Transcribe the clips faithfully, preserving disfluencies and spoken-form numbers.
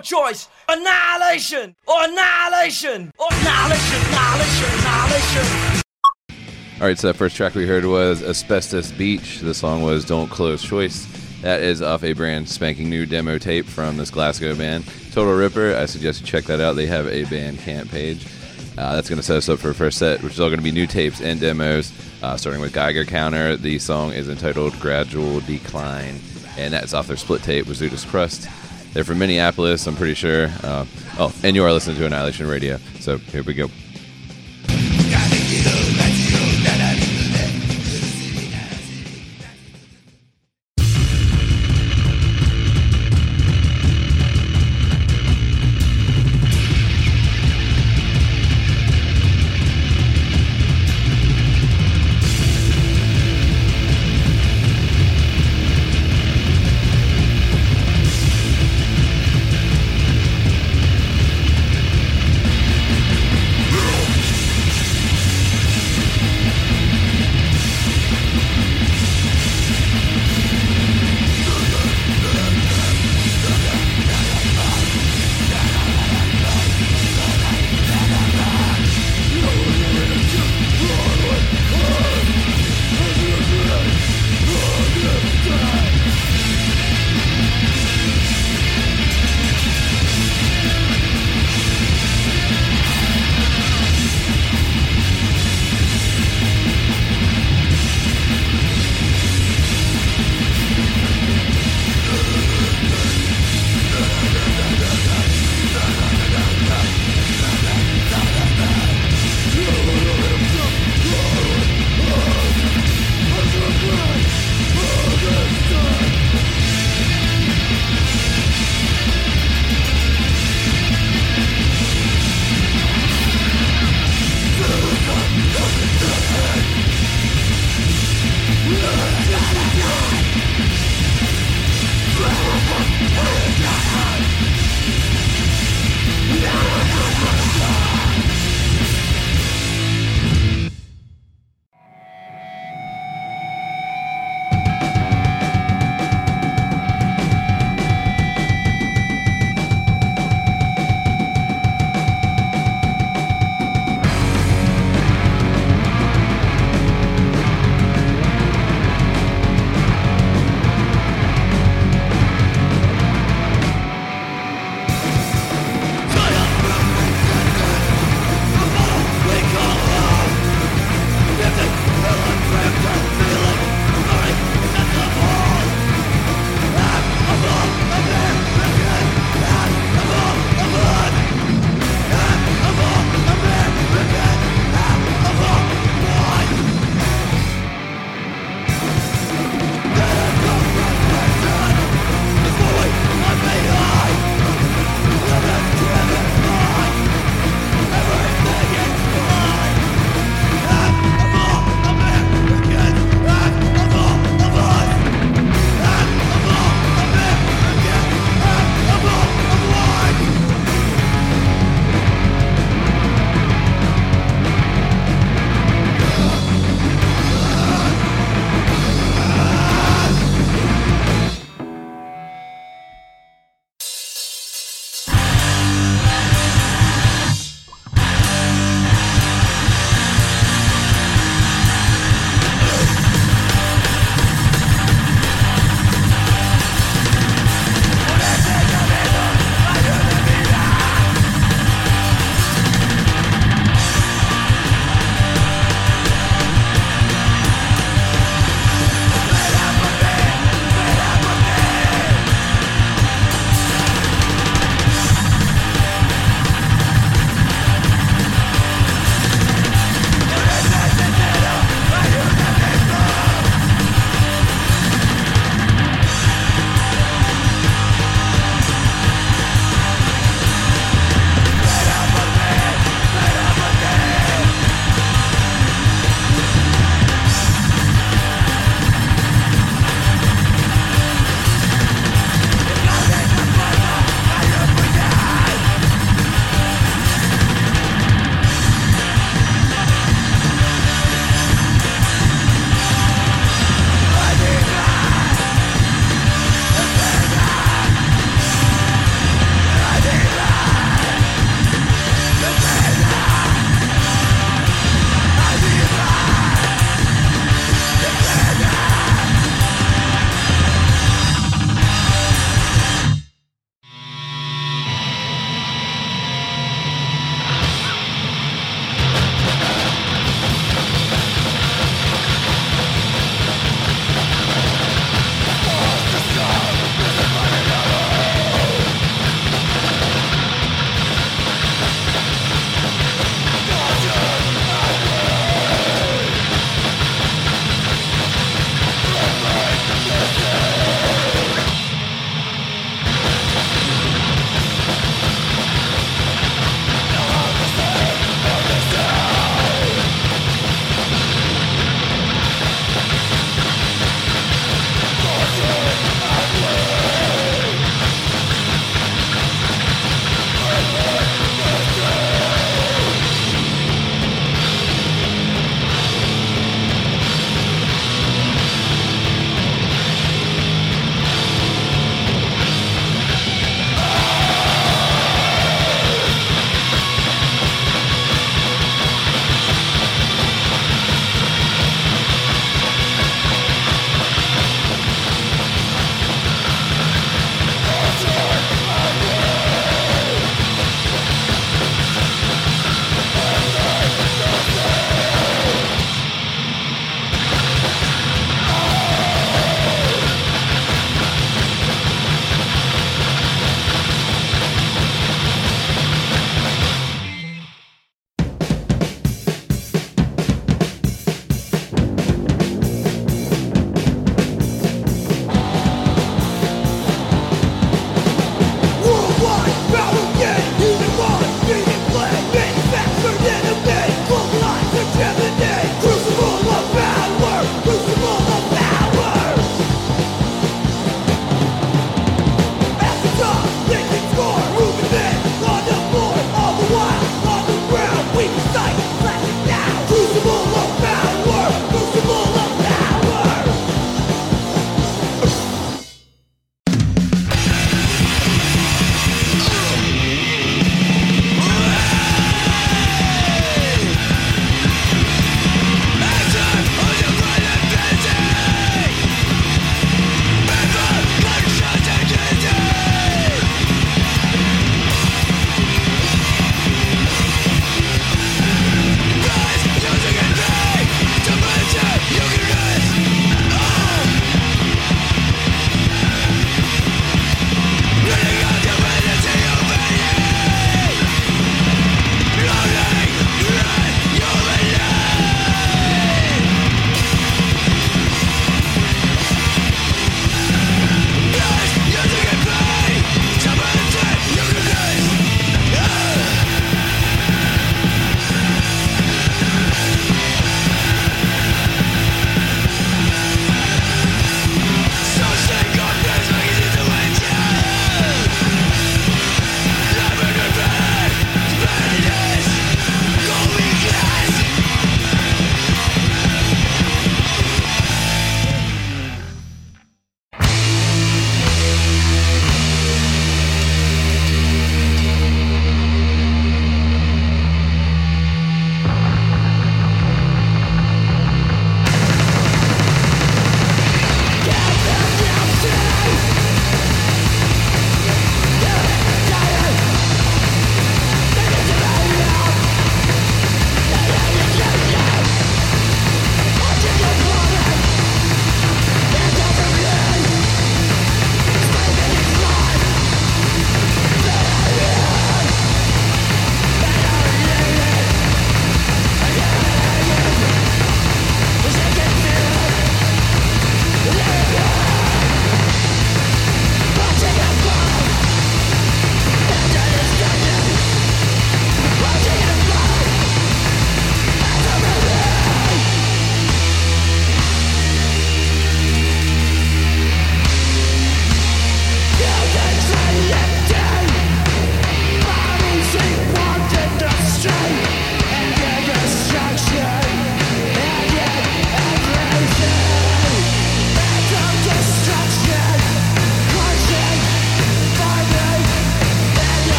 Choice, annihilation, or annihilation, or annihilation, annihilation, annihilation. All right, so that first track we heard was Asbestos Beach. The song was Don't Close Choice. That is off a brand spanking new demo tape from this Glasgow band, Total Ripper. I suggest you check that out. They have a Bandcamp page. Uh, that's going to set us up for a first set, which is all going to be new tapes and demos, uh, starting with Geiger Counter. The song is entitled Gradual Decline, and that's off their split tape with Zuitous Crust. They're from Minneapolis, I'm pretty sure. Uh, oh, and you are listening to Annihilation Radio, so here we go.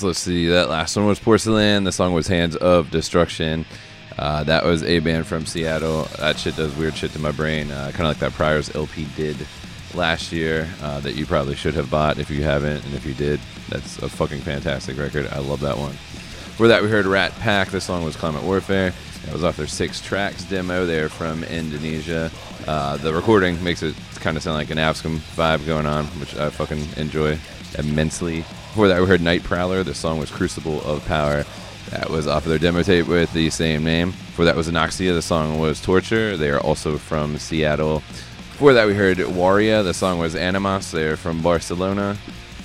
so let's see, that last one was Porcelain. The song was Hands of Destruction. Uh, that was a band from Seattle. That shit does weird shit to my brain. Uh, kind of like that Pryor's L P did last year uh, that you probably should have bought if you haven't. And if you did, that's a fucking fantastic record. I love that one. Before that, we heard Rat Pack. The song was Climate Warfare. That was off their Six Tracks demo. They're from Indonesia. Uh, the recording makes it kind of sound like an Abscom vibe going on, which I fucking enjoy immensely. Before that, we heard Night Prowler. The song was Crucible of Power. That was off of their demo tape with the same name. Before that was Anoxia. The song was Torture. They are also from Seattle. Before that, we heard Jauria. The song was Animas. They're from Barcelona.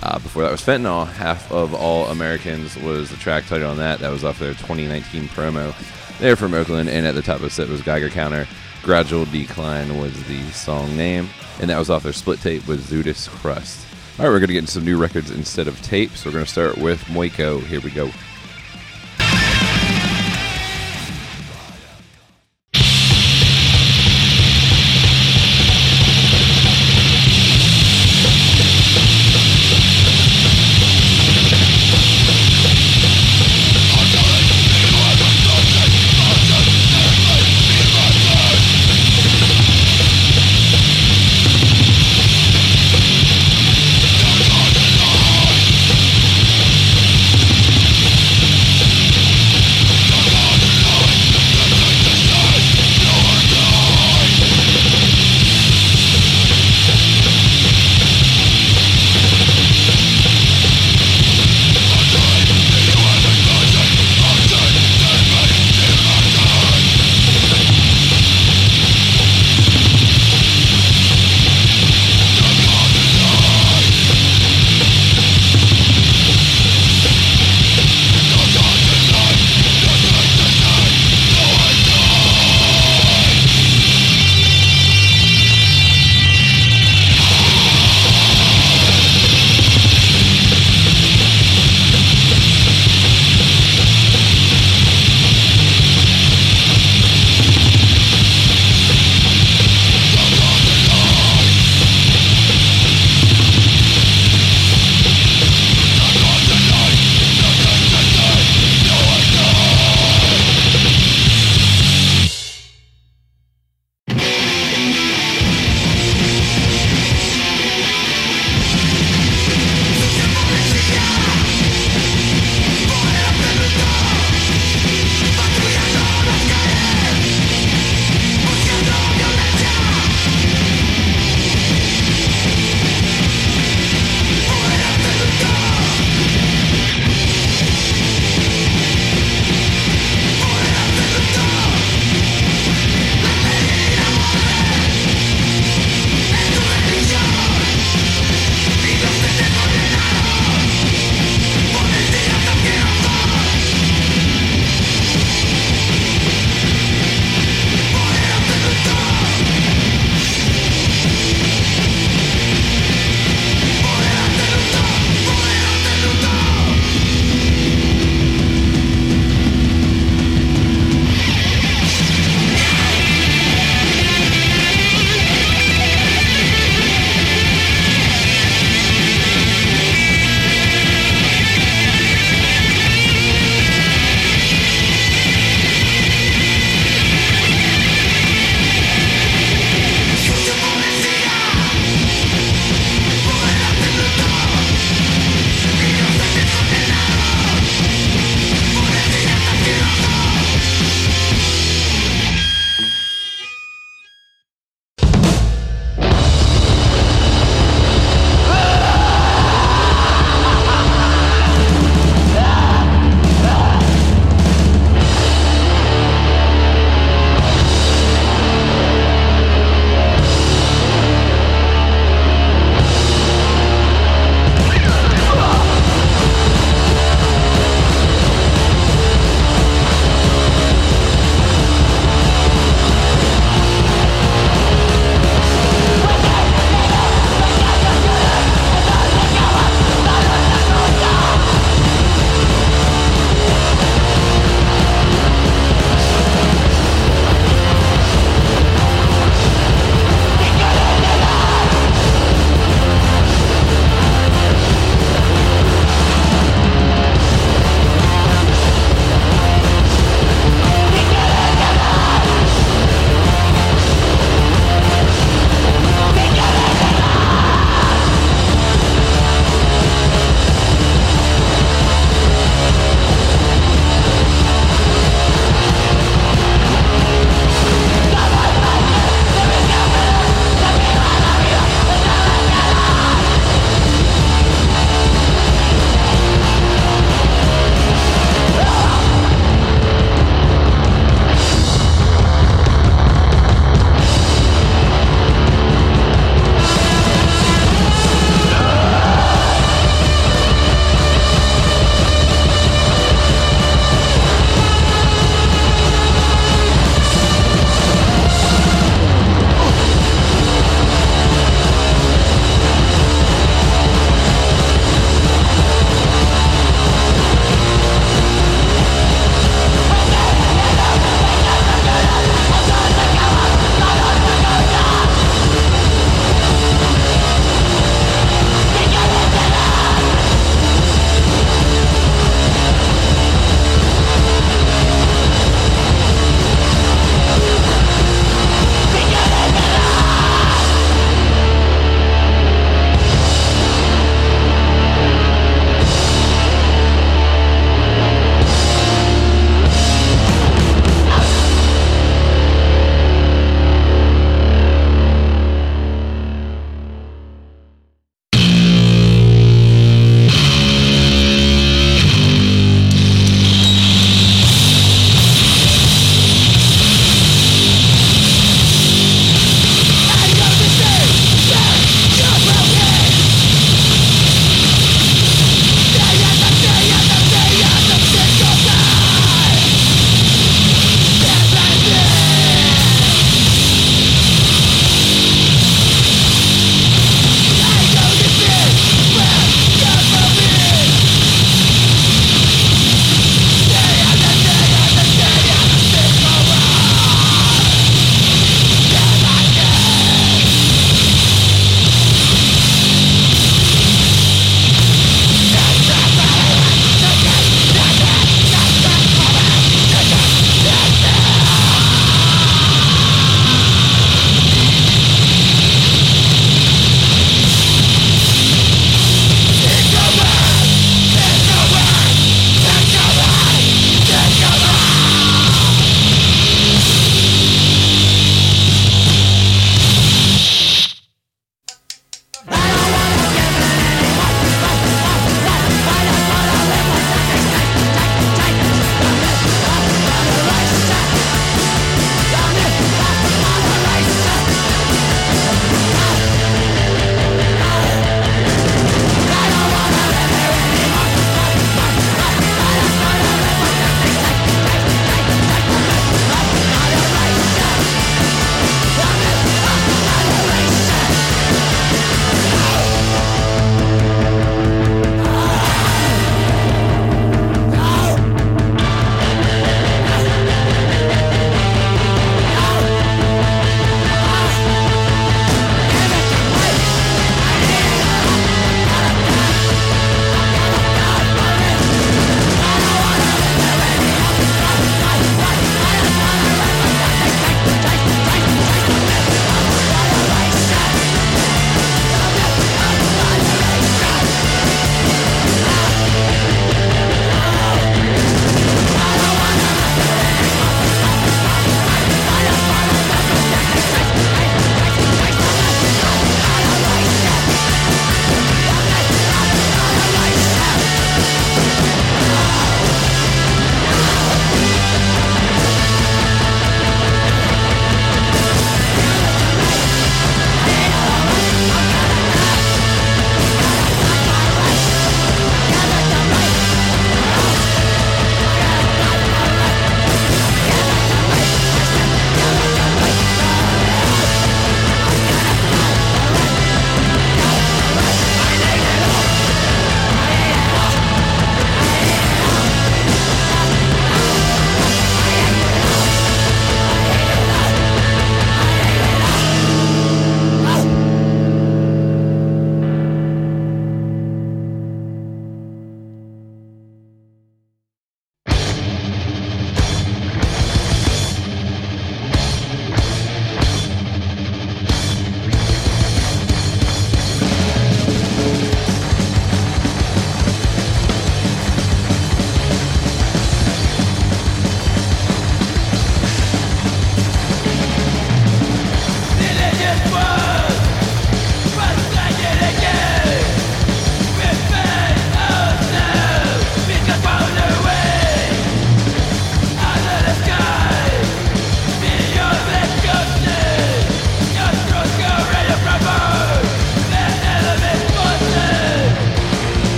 Uh, before that was Fentanyl. Half of All Americans was the track title on that. That was off their twenty nineteen promo. They're from Oakland. And at the top of the set was Geiger Counter. Gradual Decline was the song name. And that was off their split tape with Zuitous Crust. All right, we're going to get into some new records instead of tapes. We're going to start with Mueko. Here we go.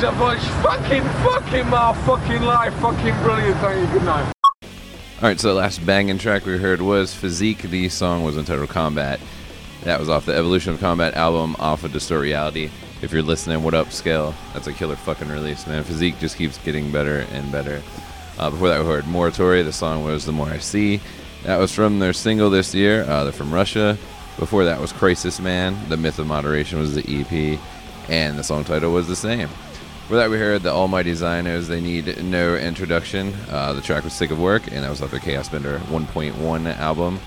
Thanks so much. Fucking, fucking my fucking life. Fucking brilliant. Thank you. Good night. Alright, so the last banging track we heard was Physique. The song was entitled Combat. That was off the Evolution of Combat album, off of Distort Reality. If you're listening, what up, Scale? That's a killer fucking release, man. Physique just keeps getting better and better. Uh, before that, we heard Moratory. The song was The More I See. That was from their single this year. Uh, they're from Russia. Before that was Crisis Man. The Myth of Moderation was the E P. And the song title was the same. For that, we heard the almighty Zyanose, They Need No Introduction. Uh, the track was Sick of Work, and that was off their Chaos Bender one point one album.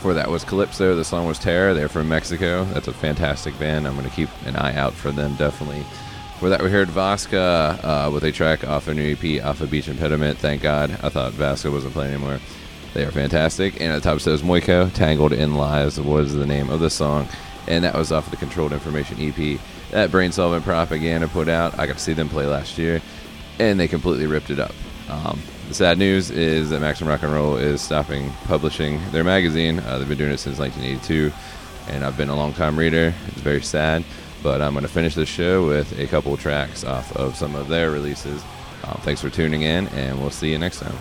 For that was Calypso. The song was Terror. They're from Mexico. That's a fantastic band. I'm going to keep an eye out for them, definitely. For that, we heard Vasca uh, with a track off a new E P, off of Beach Impediment. Thank God. I thought Vasca wasn't playing anymore. They are fantastic. And at the top says Mueko, Tangled in Lies was the name of the song. And that was off of the Controlled Information E P that Brainsolving Propaganda put out. I got to see them play last year, and they completely ripped it up. Um, the sad news is that Maximum Rock and Roll is stopping publishing their magazine. Uh, they've been doing it since nineteen eighty-two, and I've been a long-time reader. It's very sad, but I'm going to finish this show with a couple tracks off of some of their releases. Um, thanks for tuning in, and we'll see you next time.